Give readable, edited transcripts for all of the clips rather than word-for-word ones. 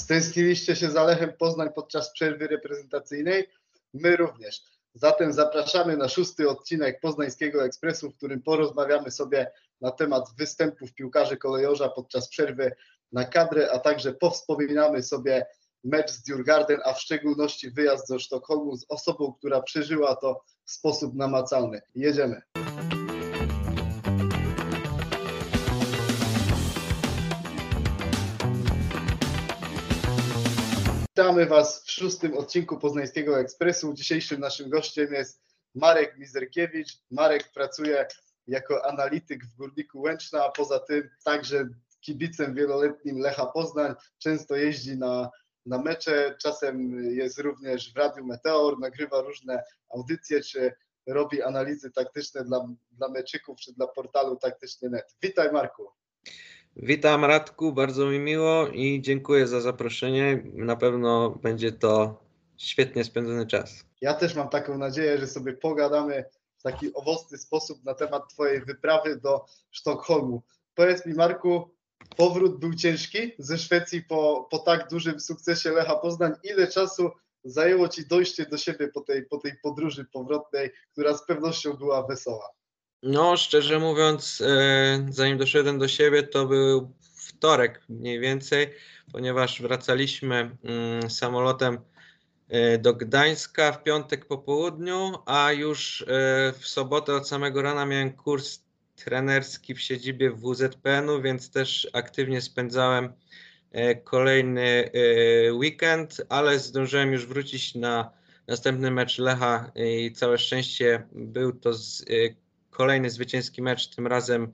Stęskniliście się za Lechem Poznań podczas przerwy reprezentacyjnej? My również. Zatem zapraszamy na 6. odcinek Poznańskiego Ekspresu, w którym porozmawiamy sobie na temat występów piłkarzy kolejorza podczas przerwy na kadrę, a także powspominamy sobie mecz z Djurgården, a w szczególności wyjazd do Sztokholmu z osobą, która przeżyła to w sposób namacalny. Jedziemy. Witamy Was w 6. odcinku Poznańskiego Ekspresu. Dzisiejszym naszym gościem jest Marek Mizerkiewicz. Marek pracuje jako analityk w Górniku Łęczna, a poza tym także kibicem wieloletnim Lecha Poznań. Często jeździ na mecze, czasem jest również w Radiu Meteor, nagrywa różne audycje, czy robi analizy taktyczne dla meczyków, czy dla portalu taktycznie.net. Witaj, Marku. Witam, Radku, bardzo mi miło i dziękuję za zaproszenie. Na pewno będzie to świetnie spędzony czas. Ja też mam taką nadzieję, że sobie pogadamy w taki owocny sposób na temat Twojej wyprawy do Sztokholmu. Powiedz mi, Marku, powrót był ciężki ze Szwecji po tak dużym sukcesie Lecha Poznań. Ile czasu zajęło Ci dojście do siebie po tej podróży powrotnej, która z pewnością była wesoła? No, szczerze mówiąc, zanim doszedłem do siebie, to był wtorek mniej więcej, ponieważ wracaliśmy samolotem do Gdańska w piątek po południu, a już w sobotę od samego rana miałem kurs trenerski w siedzibie WZPN-u, więc też aktywnie spędzałem kolejny weekend, ale zdążyłem już wrócić na następny mecz Lecha i całe szczęście był to kolejny zwycięski mecz, tym razem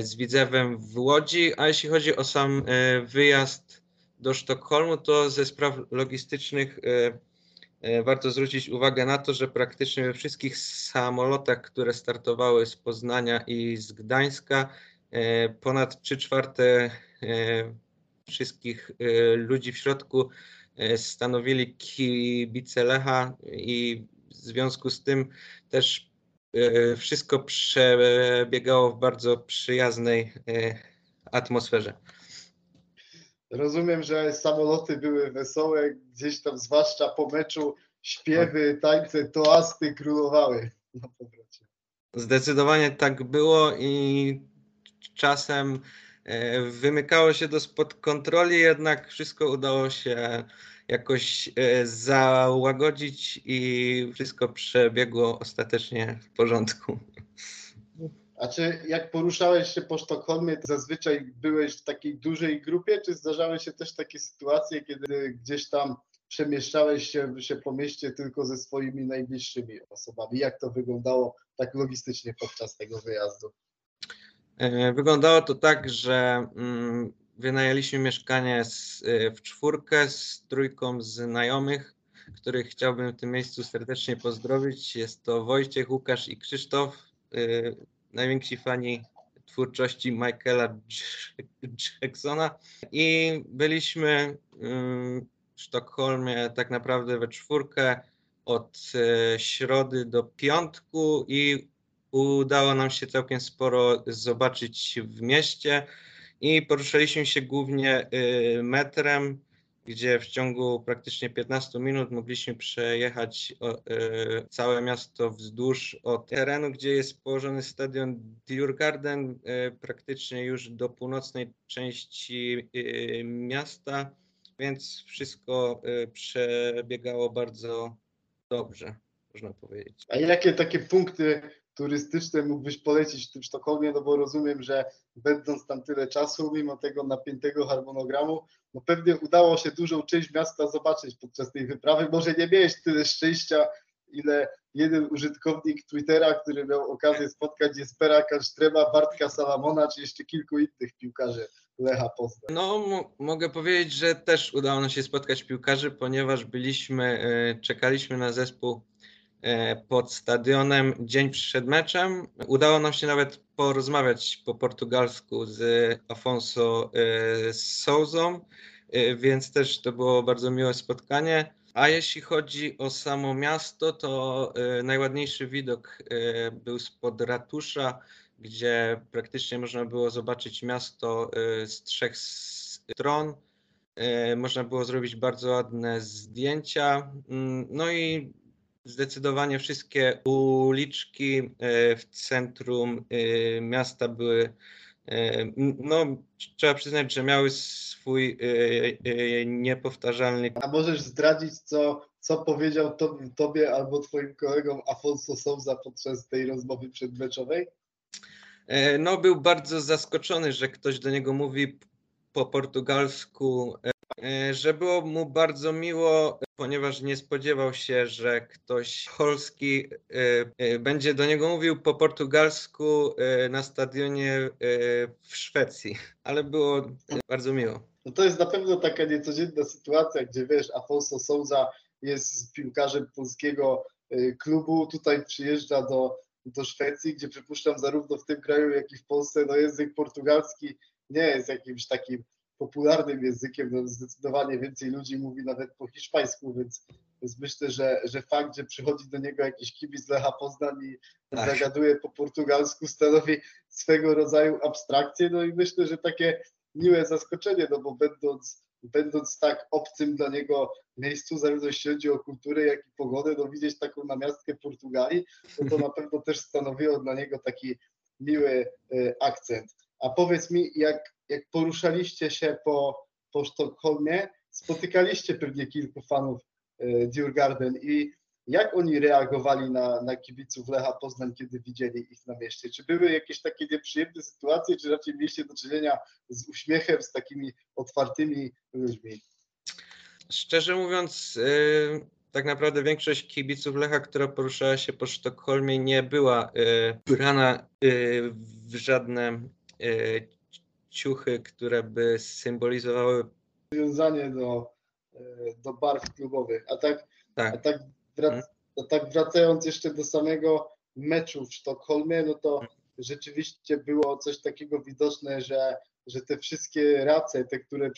z Widzewem w Łodzi. A jeśli chodzi o sam wyjazd do Sztokholmu, to ze spraw logistycznych warto zwrócić uwagę na to, że praktycznie we wszystkich samolotach, które startowały z Poznania i z Gdańska, ponad 3/4 wszystkich ludzi w środku stanowili kibice Lecha i w związku z tym też wszystko przebiegało w bardzo przyjaznej atmosferze. Rozumiem, że samoloty były wesołe, gdzieś tam zwłaszcza po meczu śpiewy, tańce, toasty królowały na powrocie. Zdecydowanie tak było i czasem wymykało się to spod kontroli, jednak wszystko udało się jakoś załagodzić i wszystko przebiegło ostatecznie w porządku. A czy jak poruszałeś się po Sztokholmie, zazwyczaj byłeś w takiej dużej grupie, czy zdarzały się też takie sytuacje, kiedy gdzieś tam przemieszczałeś się po mieście tylko ze swoimi najbliższymi osobami? Jak to wyglądało tak logistycznie podczas tego wyjazdu? Wyglądało to tak, że wynajęliśmy mieszkanie w czwórkę z trójką znajomych, których chciałbym w tym miejscu serdecznie pozdrowić. Jest to Wojciech, Łukasz i Krzysztof, najwięksi fani twórczości Michaela Jacksona. I byliśmy w Sztokholmie tak naprawdę we czwórkę od środy do piątku i udało nam się całkiem sporo zobaczyć w mieście. I poruszaliśmy się głównie metrem, gdzie w ciągu praktycznie 15 minut mogliśmy przejechać całe miasto wzdłuż od terenu, gdzie jest położony stadion Djurgården, praktycznie już do północnej części miasta, więc wszystko przebiegało bardzo dobrze, można powiedzieć. A jakie takie punkty turystyczne mógłbyś polecić w tym Sztokholmie, no bo rozumiem, że będąc tam tyle czasu, mimo tego napiętego harmonogramu, no pewnie udało się dużą część miasta zobaczyć podczas tej wyprawy. Może nie miałeś tyle szczęścia, ile jeden użytkownik Twittera, który miał okazję spotkać Jespera Karlströma, Bartka Salamona, czy jeszcze kilku innych piłkarzy Lecha Poznań. No, mogę powiedzieć, że też udało nam się spotkać piłkarzy, ponieważ czekaliśmy na zespół pod stadionem dzień przed meczem. Udało nam się nawet porozmawiać po portugalsku z Afonso Sousą, więc też to było bardzo miłe spotkanie. A jeśli chodzi o samo miasto, to najładniejszy widok był spod ratusza, gdzie praktycznie można było zobaczyć miasto z trzech stron. Można było zrobić bardzo ładne zdjęcia. No i zdecydowanie wszystkie uliczki w centrum miasta były, no trzeba przyznać, że miały swój niepowtarzalny... A możesz zdradzić, co powiedział tobie albo twoim kolegom Afonso Sousa podczas tej rozmowy przedmeczowej? No, był bardzo zaskoczony, że ktoś do niego mówi po portugalsku, że było mu bardzo miło, ponieważ nie spodziewał się, że ktoś polski będzie do niego mówił po portugalsku na stadionie w Szwecji, ale było bardzo miło. No to jest na pewno taka niecodzienna sytuacja, gdzie wiesz, Afonso Sousa jest piłkarzem polskiego klubu, tutaj przyjeżdża do Szwecji, gdzie przypuszczam zarówno w tym kraju, jak i w Polsce no język portugalski nie jest jakimś takim popularnym językiem, no zdecydowanie więcej ludzi mówi nawet po hiszpańsku, więc myślę, że fakt, że przychodzi do niego jakiś kibic Lecha Poznań i zagaduje po portugalsku, stanowi swego rodzaju abstrakcję, no i myślę, że takie miłe zaskoczenie, no bo będąc tak obcym dla niego miejscu, zarówno jeśli chodzi o kulturę, jak i pogodę, no widzieć taką namiastkę Portugalii, no to na pewno też stanowiło dla niego taki miły akcent. A powiedz mi, jak poruszaliście się po Sztokholmie, spotykaliście pewnie kilku fanów Djurgården i jak oni reagowali na kibiców Lecha Poznań, kiedy widzieli ich na mieście? Czy były jakieś takie nieprzyjemne sytuacje, czy raczej mieliście do czynienia z uśmiechem, z takimi otwartymi ludźmi? Szczerze mówiąc, tak naprawdę większość kibiców Lecha, która poruszała się po Sztokholmie, nie była brana w żadne ciuchy, które by symbolizowały związanie do barw klubowych. A tak wracając jeszcze do samego meczu w Sztokholmie, no to rzeczywiście było coś takiego widoczne, że te wszystkie racje, te, które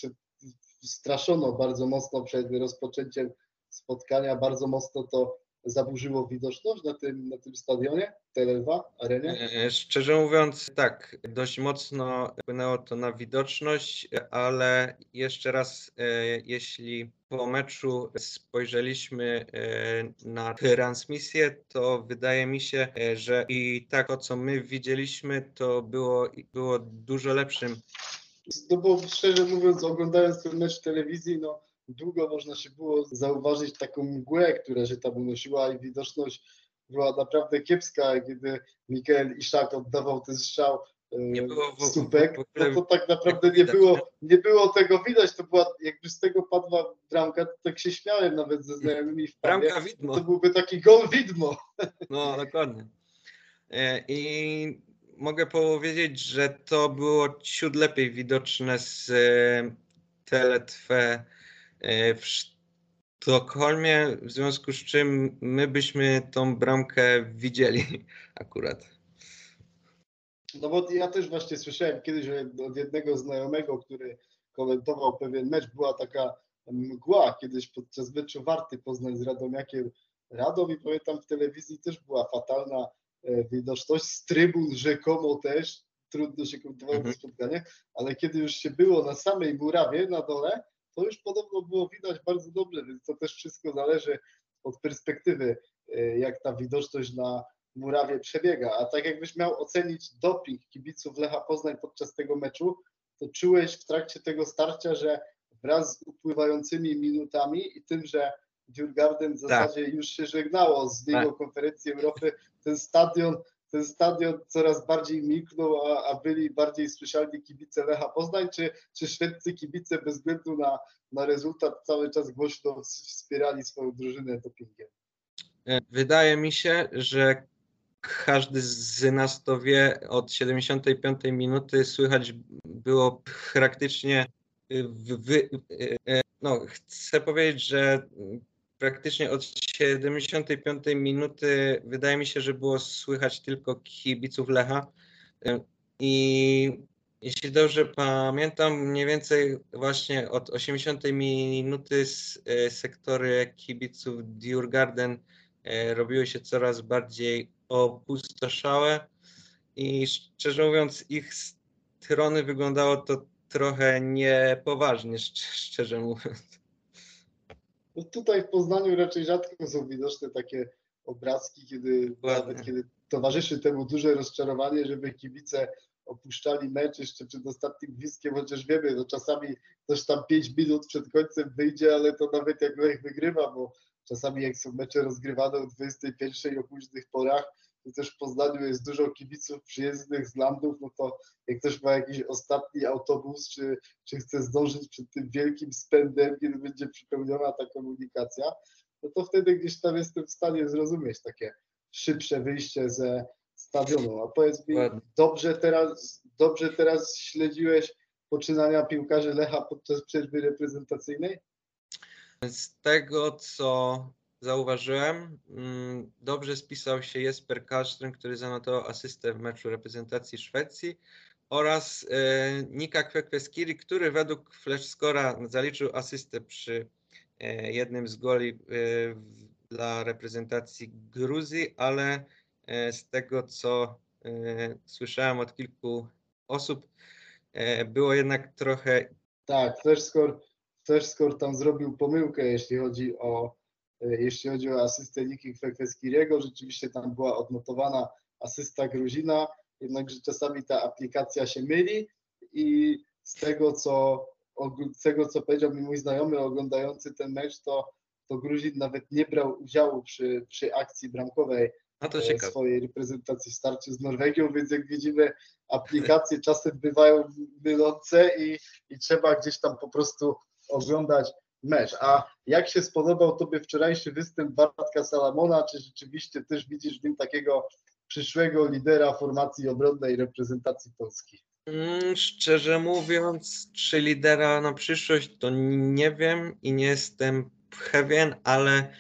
straszono bardzo mocno przed rozpoczęciem spotkania, bardzo mocno to zaburzyło widoczność na tym stadionie Tele2 Arenie? Szczerze mówiąc, tak, dość mocno wpłynęło to na widoczność, ale jeszcze raz, jeśli po meczu spojrzeliśmy na transmisję, to wydaje mi się, że i tak to, co my widzieliśmy, to było dużo lepszym. No bo szczerze mówiąc, oglądając ten mecz w telewizji, no długo można się było zauważyć taką mgłę, która się tam unosiła i widoczność była naprawdę kiepska, kiedy Mikael Ishak oddawał ten strzał w słupek, no to tak naprawdę nie było tego widać, to była, jakby z tego padła bramka, to tak się śmiałem nawet ze znajomymi w pubie. Bramka widmo. To byłby taki gol widmo. No, dokładnie. I mogę powiedzieć, że to było ciut lepiej widoczne z Tele2 w Sztokholmie, w związku z czym my byśmy tą bramkę widzieli akurat. No bo ja też właśnie słyszałem kiedyś od jednego znajomego, który komentował pewien mecz, była taka mgła kiedyś podczas meczu Warty Poznań z Radomiakiem Radom i pamiętam w telewizji też była fatalna widoczność, z trybun rzekomo też, trudno się komentowało to spotkanie, ale kiedy już się było na samej murawie na dole, to już podobno było widać bardzo dobrze, więc to też wszystko zależy od perspektywy, jak ta widoczność na murawie przebiega. A tak jakbyś miał ocenić doping kibiców Lecha Poznań podczas tego meczu, to czułeś w trakcie tego starcia, że wraz z upływającymi minutami i tym, że Djurgården w zasadzie już się żegnało z ligą konferencji Europy, ten stadion coraz bardziej milknął, a byli bardziej słyszalni kibice Lecha Poznań, czy szwedzcy kibice bez względu na rezultat cały czas głośno wspierali swoją drużynę dopingiem? Wydaje mi się, że każdy z nas to wie, od 75 minuty słychać było praktycznie, chcę powiedzieć, że praktycznie od 75 minuty wydaje mi się, że było słychać tylko kibiców Lecha i jeśli dobrze pamiętam, mniej więcej właśnie od 80 minuty sektory kibiców Djurgården robiły się coraz bardziej opustoszałe i szczerze mówiąc ich strony wyglądało to trochę niepoważnie, szczerze mówiąc. No tutaj w Poznaniu raczej rzadko są widoczne takie obrazki, kiedy towarzyszy temu duże rozczarowanie, żeby kibice opuszczali mecz jeszcze przed ostatnim gwizdkiem, chociaż wiemy, no czasami też tam 5 minut przed końcem wyjdzie, ale to nawet jak Lech wygrywa, bo czasami jak są mecze rozgrywane o 21 o późnych porach, to też w Poznaniu jest dużo kibiców przyjezdnych z landów, no to jak ktoś ma jakiś ostatni autobus, czy chce zdążyć przed tym wielkim spędem, kiedy będzie przypełniona ta komunikacja, no to wtedy gdzieś tam jestem w stanie zrozumieć takie szybsze wyjście ze stadionu. A powiedz mi, dobrze teraz śledziłeś poczynania piłkarzy Lecha podczas przerwy reprezentacyjnej? Z tego, co zauważyłem, dobrze spisał się Jesper Karlström, który zanotował asystę w meczu reprezentacji Szwecji, oraz Nika Kwekweskiri, który według Flashscore'a zaliczył asystę przy jednym z goli dla reprezentacji Gruzji, ale z tego, co słyszałem od kilku osób, było jednak trochę... Tak, Flashscore tam zrobił pomyłkę, jeśli chodzi o asystę Niki Kwekweskiriego. Rzeczywiście tam była odnotowana asysta Gruzina, jednakże czasami ta aplikacja się myli i z tego, co powiedział mi mój znajomy oglądający ten mecz, to Gruzin nawet nie brał udziału przy akcji bramkowej swojej reprezentacji w starciu z Norwegią, więc jak widzimy, aplikacje czasem bywają mylące i trzeba gdzieś tam po prostu oglądać mecz. A jak się spodobał Tobie wczorajszy występ Bartka Salamona? Czy rzeczywiście też widzisz w nim takiego przyszłego lidera formacji obronnej reprezentacji Polski? Szczerze mówiąc, czy lidera na przyszłość, to nie wiem i nie jestem pewien, ale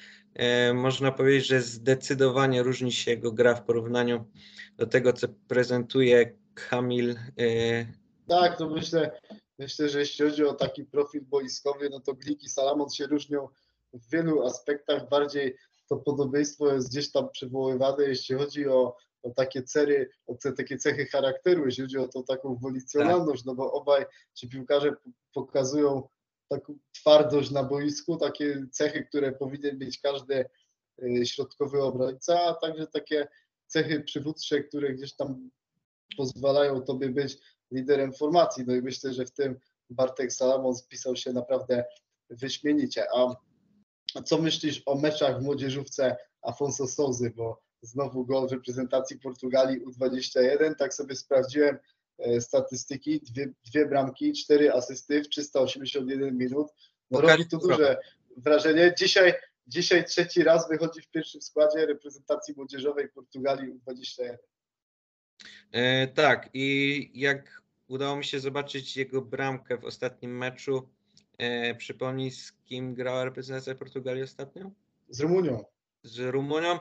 można powiedzieć, że zdecydowanie różni się jego gra w porównaniu do tego, co prezentuje Kamil. Tak, to myślę, że jeśli chodzi o taki profil boiskowy, no to Glik i Salamon się różnią w wielu aspektach. Bardziej to podobieństwo jest gdzieś tam przywoływane, jeśli chodzi o takie cechy charakteru, jeśli chodzi o tą taką wolicjonalność, no bo obaj ci piłkarze pokazują taką twardość na boisku, takie cechy, które powinien mieć każdy środkowy obrońca, a także takie cechy przywódcze, które gdzieś tam pozwalają Tobie być liderem formacji. No i myślę, że w tym Bartek Salamon spisał się naprawdę wyśmienicie. A co myślisz o meczach w młodzieżówce Afonso Sousy, bo znowu gol w reprezentacji Portugalii U21, tak sobie sprawdziłem statystyki, dwie bramki, 4 asysty w 381 minut. No robi to duże wrażenie. Dzisiaj trzeci raz wychodzi w pierwszym składzie reprezentacji młodzieżowej Portugalii U21. Tak, i jak udało mi się zobaczyć jego bramkę w ostatnim meczu, przypomnij, z kim grała reprezentacja Portugalii ostatnio? Z Rumunią.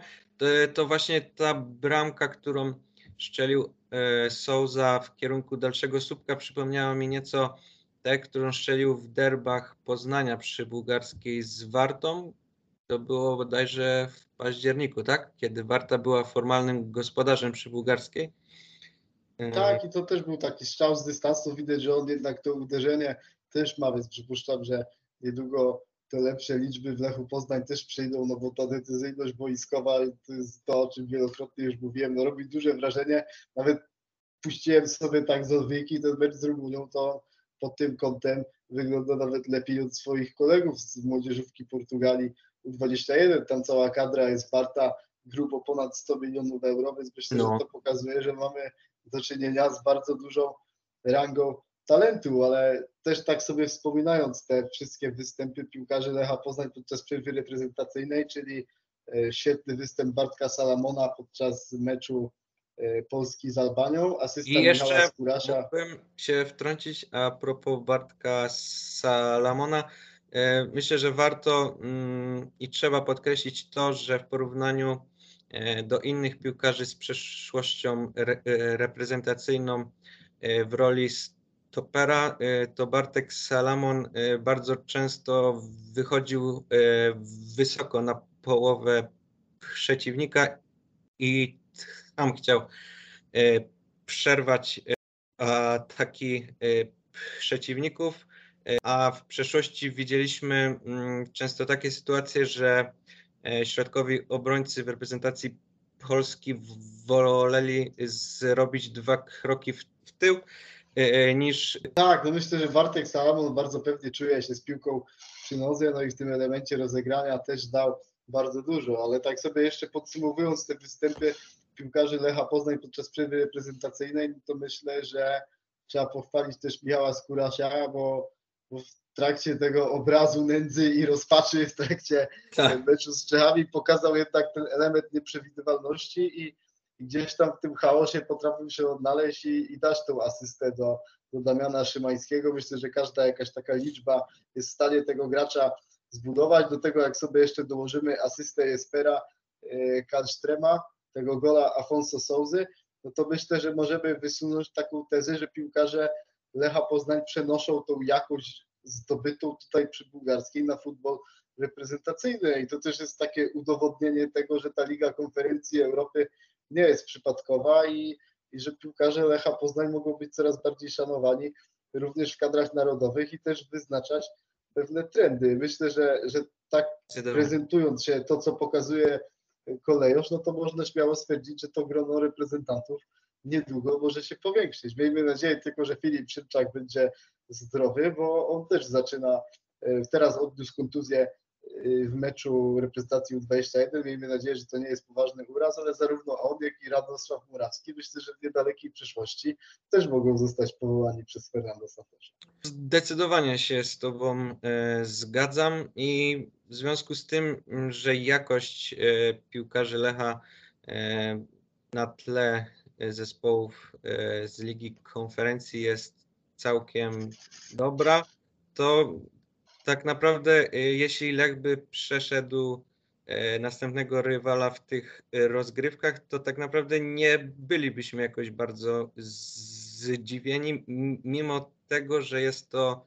To właśnie ta bramka, którą strzelił Sousa w kierunku dalszego słupka, przypomniała mi nieco tę, którą strzelił w derbach Poznania przy bułgarskiej z Wartą. To było bodajże w październiku, tak? Kiedy Warta była formalnym gospodarzem przy bułgarskiej. Tak, i to też był taki strzał z dystansu. Widać, że on jednak to uderzenie też ma, więc przypuszczam, że niedługo te lepsze liczby w Lechu Poznań też przyjdą, no bo ta decyzyjność boiskowa, to jest to, o czym wielokrotnie już mówiłem, no robi duże wrażenie. Nawet puściłem sobie tak z odwyki ten mecz z Rumunią, to pod tym kątem wygląda nawet lepiej od swoich kolegów z młodzieżówki Portugalii U21. Tam cała kadra jest warta grubo ponad 100 milionów euro, więc myślę, że to pokazuje, że mamy do czynienia z bardzo dużą rangą talentu, ale też tak sobie wspominając te wszystkie występy piłkarzy Lecha Poznań podczas przerwy reprezentacyjnej, czyli świetny występ Bartka Salamona podczas meczu Polski z Albanią, asysta Michała Skórasza. I jeszcze mógłbym się wtrącić a propos Bartka Salamona. Myślę, że warto i trzeba podkreślić to, że w porównaniu do innych piłkarzy z przeszłością reprezentacyjną w roli stopera, to Bartek Salamon bardzo często wychodził wysoko na połowę przeciwnika i tam chciał przerwać ataki przeciwników, a w przeszłości widzieliśmy często takie sytuacje, że środkowi obrońcy w reprezentacji Polski woleli zrobić dwa kroki w tył niż... Tak, no myślę, że Bartek Salamon bardzo pewnie czuje się z piłką przy nodze, no i w tym elemencie rozegrania też dał bardzo dużo, ale tak sobie jeszcze podsumowując te występy piłkarzy Lecha Poznań podczas przerwy reprezentacyjnej, to myślę, że trzeba pochwalić też Michała Skórasza, bo w trakcie tego obrazu nędzy i rozpaczy w trakcie meczu z Czechami pokazał jednak ten element nieprzewidywalności i gdzieś tam w tym chaosie potrafił się odnaleźć i dać tą asystę do Damiana Szymańskiego. Myślę, że każda jakaś taka liczba jest w stanie tego gracza zbudować. Do tego jak sobie jeszcze dołożymy asystę Jespera Karlströma, tego gola Afonso Sousy, no to myślę, że możemy wysunąć taką tezę, że piłkarze Lecha Poznań przenoszą tą jakość zdobytą tutaj przy bułgarskiej na futbol reprezentacyjny. I to też jest takie udowodnienie tego, że ta Liga Konferencji Europy nie jest przypadkowa i że piłkarze Lecha Poznań mogą być coraz bardziej szanowani również w kadrach narodowych i też wyznaczać pewne trendy. Myślę, że tak prezentując się to, co pokazuje Kolejosz, no to można śmiało stwierdzić, że to grono reprezentantów niedługo może się powiększyć. Miejmy nadzieję tylko, że Filip Szybczak będzie zdrowy, bo on też zaczyna, teraz odniósł kontuzję w meczu reprezentacji U21. Miejmy nadzieję, że to nie jest poważny uraz, ale zarówno on, jak i Radosław Murawski myślę, że w niedalekiej przyszłości też mogą zostać powołani przez Fernando Santorsa. Zdecydowanie się z Tobą zgadzam i w związku z tym, że jakość piłkarzy Lecha na tle zespołów z Ligi Konferencji jest całkiem dobra, to tak naprawdę jeśli Lech by przeszedł następnego rywala w tych rozgrywkach, to tak naprawdę nie bylibyśmy jakoś bardzo zdziwieni, mimo tego, że jest to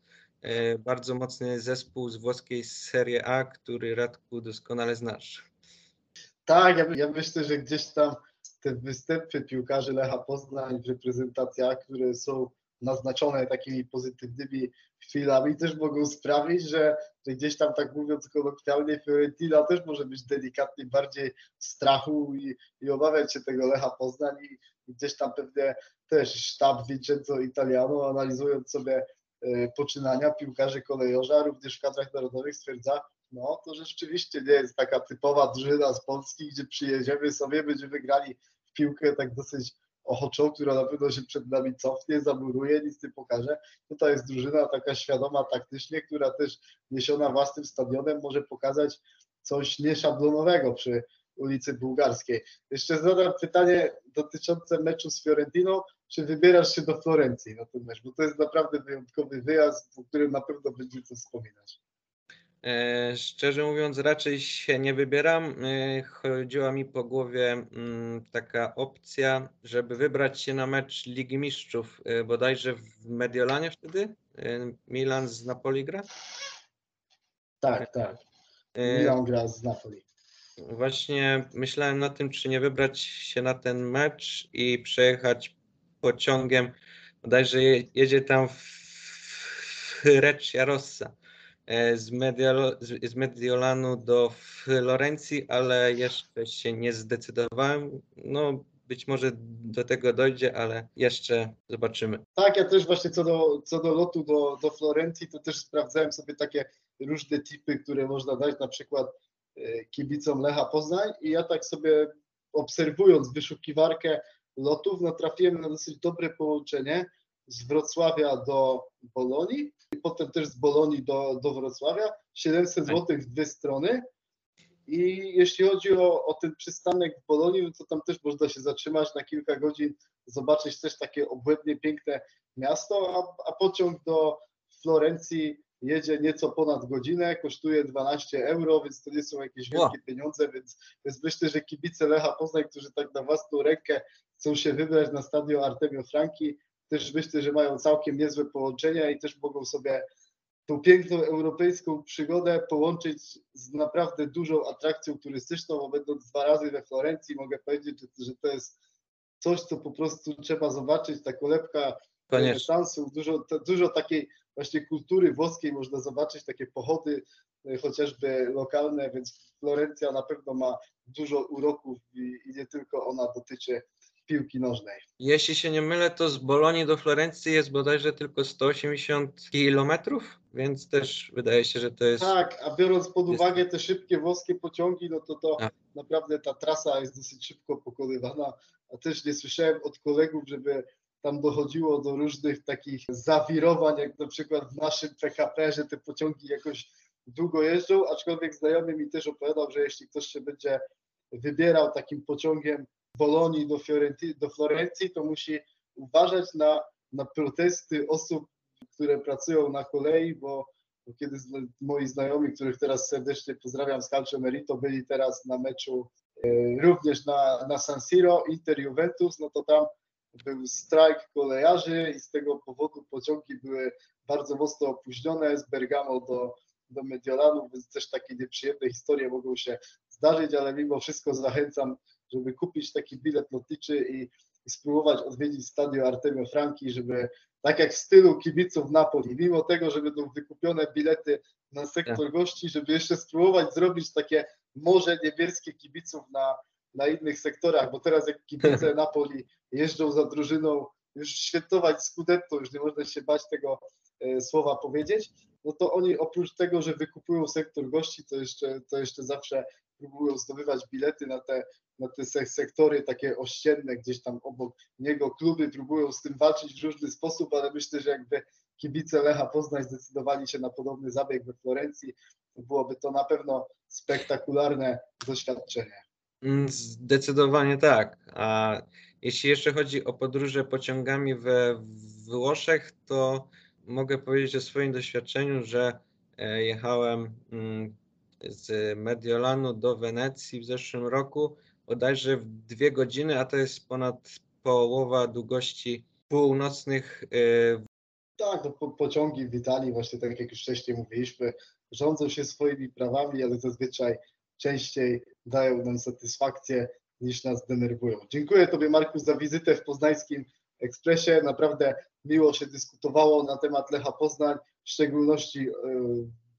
bardzo mocny zespół z włoskiej Serie A, który Radku doskonale znasz. Tak, ja myślę, że gdzieś tam te występy piłkarzy Lecha Poznań w reprezentacjach, które są naznaczone takimi pozytywnymi chwilami, też mogą sprawić, że gdzieś tam, tak mówiąc kolokwialnie, Fiorentina też może być delikatnie bardziej w strachu i obawiać się tego Lecha Poznań i gdzieś tam pewnie też sztab Vincenzo Italiano, analizując sobie poczynania piłkarzy Kolejorza, również w kadrach narodowych stwierdza, no to rzeczywiście nie jest taka typowa drużyna z Polski, gdzie przyjedziemy sobie, będziemy grali w piłkę tak dosyć ochoczą, która na pewno się przed nami cofnie, zamuruje, nic nie pokaże. Tutaj jest drużyna taka świadoma taktycznie, która też niesiona własnym stadionem może pokazać coś nieszablonowego przy ulicy Bułgarskiej. Jeszcze zadam pytanie dotyczące meczu z Fiorentiną. Czy wybierasz się do Florencji na ten mecz? Bo to jest naprawdę wyjątkowy wyjazd, o którym na pewno będzie co wspominać. Szczerze mówiąc, raczej się nie wybieram. Chodziła mi po głowie taka opcja, żeby wybrać się na mecz Ligi Mistrzów, bodajże w Mediolanie wtedy? Milan z Napoli gra? Tak. Milan gra z Napoli. Właśnie myślałem na tym, czy nie wybrać się na ten mecz i przejechać pociągiem. Bodajże jedzie tam Freccia Rossa z Mediolanu do Florencji, ale jeszcze się nie zdecydowałem. No, być może do tego dojdzie, ale jeszcze zobaczymy. Tak, ja też właśnie co do lotu do Florencji, to też sprawdzałem sobie takie różne tipy, które można dać na przykład kibicom Lecha Poznań i ja tak sobie obserwując wyszukiwarkę lotów, no trafiłem na dosyć dobre połączenie z Wrocławia do Bolonii i potem też z Bolonii do Wrocławia, 700 zł w dwie strony i jeśli chodzi o ten przystanek w Bolonii, to tam też można się zatrzymać na kilka godzin, zobaczyć też takie obłędnie piękne miasto, a pociąg do Florencji jedzie nieco ponad godzinę, kosztuje 12 €, więc to nie są jakieś wielkie pieniądze, więc myślę, że kibice Lecha Poznań, którzy tak na własną rękę chcą się wybrać na stadion Artemio Franchi, też myślę, że mają całkiem niezłe połączenia i też mogą sobie tą piękną europejską przygodę połączyć z naprawdę dużą atrakcją turystyczną, bo będąc 2 razy we Florencji mogę powiedzieć, że to jest coś, co po prostu trzeba zobaczyć, ta kolebka renesansów, dużo takiej właśnie kultury włoskiej można zobaczyć, takie pochody chociażby lokalne, więc Florencja na pewno ma dużo uroków i nie tylko ona dotyczy piłki nożnej. Jeśli się nie mylę, to z Bolonii do Florencji jest bodajże tylko 180 kilometrów, więc też wydaje się, że to jest... Tak, a biorąc pod uwagę te szybkie włoskie pociągi, no to naprawdę ta trasa jest dosyć szybko pokonywana, a też nie słyszałem od kolegów, żeby tam dochodziło do różnych takich zawirowań, jak na przykład w naszym PKP, że te pociągi jakoś długo jeżdżą, aczkolwiek znajomy mi też opowiadał, że jeśli ktoś się będzie wybierał takim pociągiem Bolonii do Florencji, to musi uważać na protesty osób, które pracują na kolei, bo kiedy moi znajomi, których teraz serdecznie pozdrawiam z Calcio Merito, byli teraz na meczu również na San Siro, Inter Juventus, no to tam był strajk kolejarzy i z tego powodu pociągi były bardzo mocno opóźnione z Bergamo do Mediolanu, więc też takie nieprzyjemne historie mogą się zdarzyć, ale mimo wszystko zachęcam, żeby kupić taki bilet lotniczy i spróbować odwiedzić stadion Artemio Franchi, żeby tak jak w stylu kibiców Napoli, mimo tego, że będą wykupione bilety na sektor gości, żeby jeszcze spróbować zrobić takie morze niebieskie kibiców na innych sektorach, bo teraz jak kibice Napoli jeżdżą za drużyną już świętować Scudetto, już nie można się bać tego słowa powiedzieć, no to oni oprócz tego, że wykupują sektor gości, to jeszcze zawsze próbują zdobywać bilety na te sektory takie ościenne, gdzieś tam obok niego kluby próbują z tym walczyć w różny sposób, ale myślę, że jakby kibice Lecha Poznań zdecydowali się na podobny zabieg we Florencji, byłoby to na pewno spektakularne doświadczenie. Zdecydowanie tak, a jeśli jeszcze chodzi o podróże pociągami we Włoszech, to mogę powiedzieć o swoim doświadczeniu, że jechałem z Mediolanu do Wenecji w zeszłym roku bodajże w 2 godziny, a to jest ponad połowa długości północnych. Tak, to pociągi w Italii, właśnie tak jak już wcześniej mówiliśmy, rządzą się swoimi prawami, ale zazwyczaj częściej dają nam satysfakcję niż nas denerwują. Dziękuję Tobie, Marku, za wizytę w Poznańskim Ekspresie. Naprawdę miło się dyskutowało na temat Lecha Poznań. W szczególności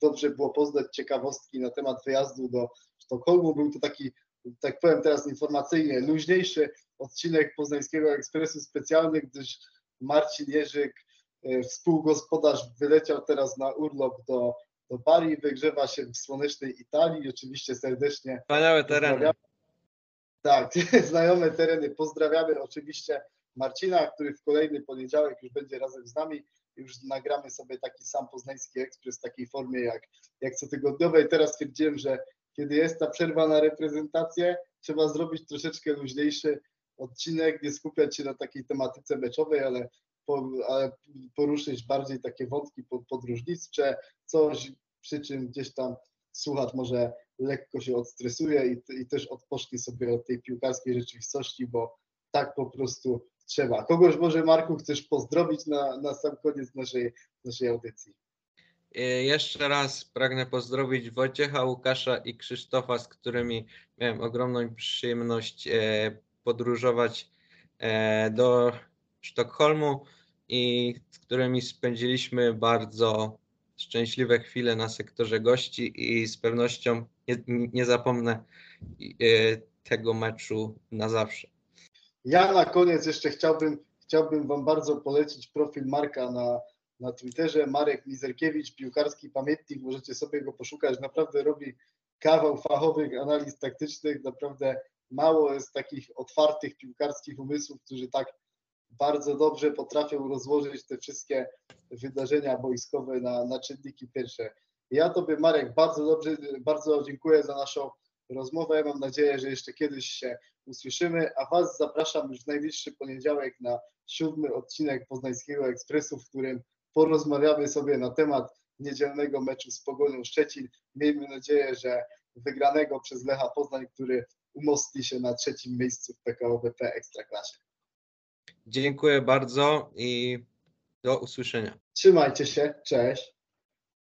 dobrze było poznać ciekawostki na temat wyjazdu do Sztokholmu. Był to taki, tak powiem teraz informacyjnie, luźniejszy odcinek Poznańskiego Ekspresu specjalny, gdyż Marcin Jerzyk, współgospodarz, wyleciał teraz na urlop do Bari, wygrzewa się w słonecznej Italii. Oczywiście serdecznie wspaniałe tereny. Tak, znajome tereny. Pozdrawiamy oczywiście Marcina, który w kolejny poniedziałek już będzie razem z nami. Już nagramy sobie taki sam Poznański Ekspres w takiej formie jak cotygodniowej. Teraz stwierdziłem, że kiedy jest ta przerwa na reprezentację, trzeba zrobić troszeczkę luźniejszy odcinek, nie skupiać się na takiej tematyce meczowej, ale poruszyć bardziej takie wątki podróżnicze, coś, przy czym gdzieś tam słuchacz może lekko się odstresuje i też odpocznie sobie od tej piłkarskiej rzeczywistości, bo tak po prostu trzeba. Kogoś może, Marku, chcesz pozdrowić na sam koniec naszej audycji? Jeszcze raz pragnę pozdrowić Wojciecha, Łukasza i Krzysztofa, z którymi miałem ogromną przyjemność podróżować do Sztokholmu i z którymi spędziliśmy bardzo szczęśliwe chwile na sektorze gości i z pewnością nie zapomnę tego meczu na zawsze. Ja na koniec jeszcze chciałbym Wam bardzo polecić profil Marka na Twitterze, Marek Mizerkiewicz, piłkarski pamiętnik, możecie sobie go poszukać, naprawdę robi kawał fachowych analiz taktycznych, naprawdę mało jest takich otwartych piłkarskich umysłów, którzy tak bardzo dobrze potrafią rozłożyć te wszystkie wydarzenia boiskowe na czynniki pierwsze. Ja Tobie, Marek, bardzo dziękuję za naszą rozmowę. Mam nadzieję, że jeszcze kiedyś się usłyszymy, a Was zapraszam już w najbliższy poniedziałek na 7. odcinek Poznańskiego Ekspresu, w którym porozmawiamy sobie na temat niedzielnego meczu z Pogonią Szczecin. Miejmy nadzieję, że wygranego przez Lecha Poznań, który umocni się na 3. miejscu w PKO BP Ekstraklasie. Dziękuję bardzo i do usłyszenia. Trzymajcie się, cześć.